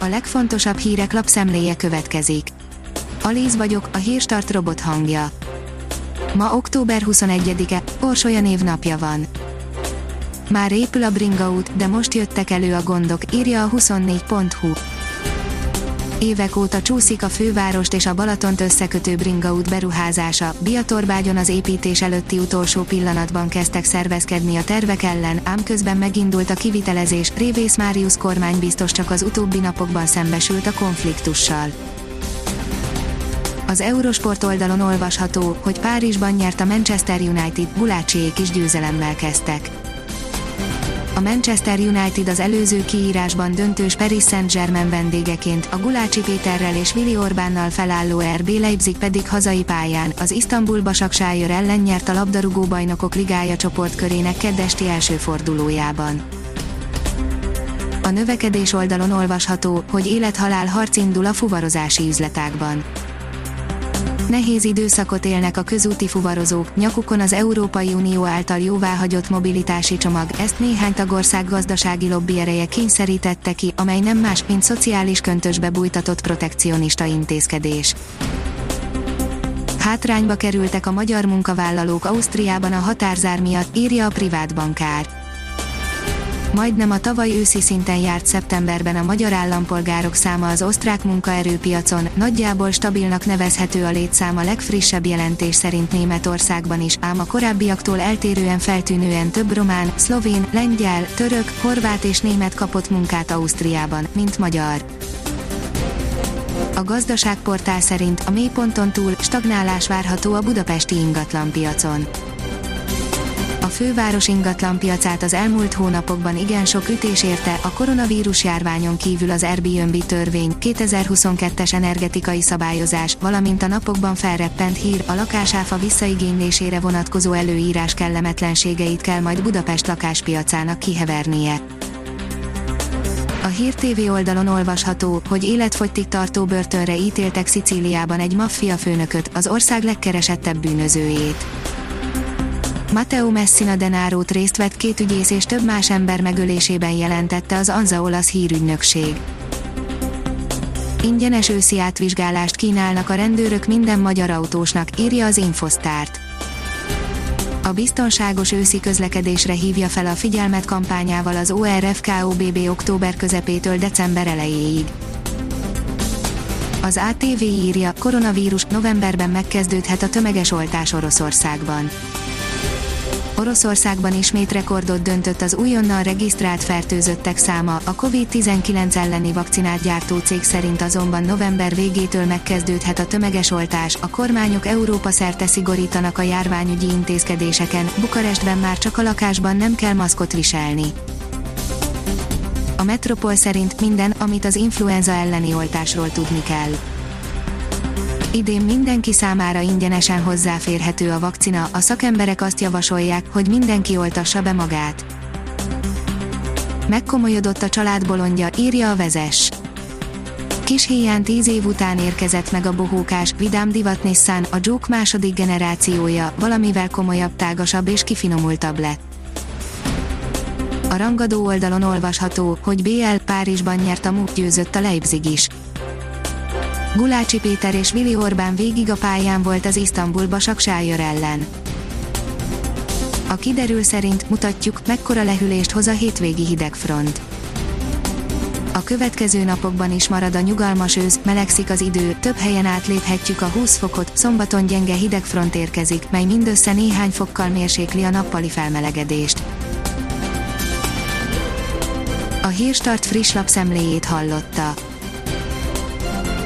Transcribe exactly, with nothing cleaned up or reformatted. a legfontosabb hírek lapszemléje következik. Alíz vagyok, a hírstart robot hangja. Ma október huszonegyedike, Orsolya névnapja van. Már épül a Bringaút, de most jöttek elő a gondok, írja a huszonnégy pont hu. Évek óta csúszik a fővárost és a Balatont összekötő Bringaút beruházása, Biatorbágyon az építés előtti utolsó pillanatban kezdtek szervezkedni a tervek ellen, ám közben megindult a kivitelezés, Révész Máriusz kormánybiztos csak az utóbbi napokban szembesült a konfliktussal. Az Eurosport oldalon olvasható, hogy Párizsban nyert a Manchester United, Gulácsiék is győzelemmel kezdtek. A Manchester United az előző kiírásban döntős Paris Saint-Germain vendégeként, a Gulácsi Péterrel és Willi Orbánnal felálló er bé Leipzig pedig hazai pályán, az İstanbul Başakşehir ellen nyert a labdarúgó bajnokok ligája csoportkörének keddesti első fordulójában. A növekedés oldalon olvasható, hogy élethalál harc indul a fuvarozási üzletákban. Nehéz időszakot élnek a közúti fuvarozók, nyakukon az Európai Unió által jóváhagyott mobilitási csomag, ezt néhány tagország gazdasági lobby ereje kényszerítette ki, amely nem más, mint szociális köntösbe bújtatott protekcionista intézkedés. Hátrányba kerültek a magyar munkavállalók Ausztriában a határzár miatt, írja a privát bankár. Majdnem a tavaly őszi szinten járt szeptemberben a magyar állampolgárok száma az osztrák munkaerőpiacon, nagyjából stabilnak nevezhető a létszám a legfrissebb jelentés szerint Németországban is, ám a korábbiaktól eltérően feltűnően több román, szlovén, lengyel, török, horvát és német kapott munkát Ausztriában, mint magyar. A gazdaságportál szerint a mélyponton túl stagnálás várható a budapesti ingatlanpiacon. A főváros ingatlanpiacát az elmúlt hónapokban igen sok ütés érte, a koronavírus járványon kívül az Airbnb törvény, kétezer-huszonkettes energetikai szabályozás, valamint a napokban felreppent hír, a lakásáfa visszaigénylésére vonatkozó előírás kellemetlenségeit kell majd Budapest lakáspiacának kihevernie. A Hír té vé oldalon olvasható, hogy életfogytig tartó börtönre ítéltek Szicíliában egy maffia főnököt, az ország legkeresettebb bűnözőjét. Matteo Messina Denarót részt vett két ügyész és több más ember megölésében, jelentette az ANSA olasz hírügynökség. Ingyenes őszi átvizsgálást kínálnak a rendőrök minden magyar autósnak, írja az Infosztárt. A biztonságos őszi közlekedésre hívja fel a figyelmet kampányával az o er ef ká o bé bé október közepétől december elejéig. Az á té vé írja, koronavírus, novemberben megkezdődhet a tömeges oltás Oroszországban. Oroszországban ismét rekordot döntött az újonnan regisztrált fertőzöttek száma, a kovid tizenkilenc elleni vakcinát gyártó cég szerint azonban november végétől megkezdődhet a tömeges oltás, a kormányok Európa szerte szigorítanak a járványügyi intézkedéseken, Bukarestben már csak a lakásban nem kell maszkot viselni. A Metropol szerint minden, amit az influenza elleni oltásról tudni kell. Idén mindenki számára ingyenesen hozzáférhető a vakcina, a szakemberek azt javasolják, hogy mindenki oltassa be magát. Megkomolyodott a család bolondja, írja a Vezess. Kis híján tíz év után érkezett meg a bohókás, vidám divat Nissan, a Juke második generációja, valamivel komolyabb, tágasabb és kifinomultabb lett. A Rangadó oldalon olvasható, hogy bé el Párizsban nyert a Juke, győzött a Leipzig is. Gulácsi Péter és Willi Orbán végig a pályán volt az İstanbul Başakşehir ellen. A kiderül szerint mutatjuk, mekkora lehűlést hoz a hétvégi hidegfront. A következő napokban is marad a nyugalmas ősz, melegszik az idő, több helyen átléphetjük a húsz fokot, szombaton gyenge hidegfront érkezik, mely mindössze néhány fokkal mérsékli a nappali felmelegedést. A Hírstart friss lapszemléjét hallotta.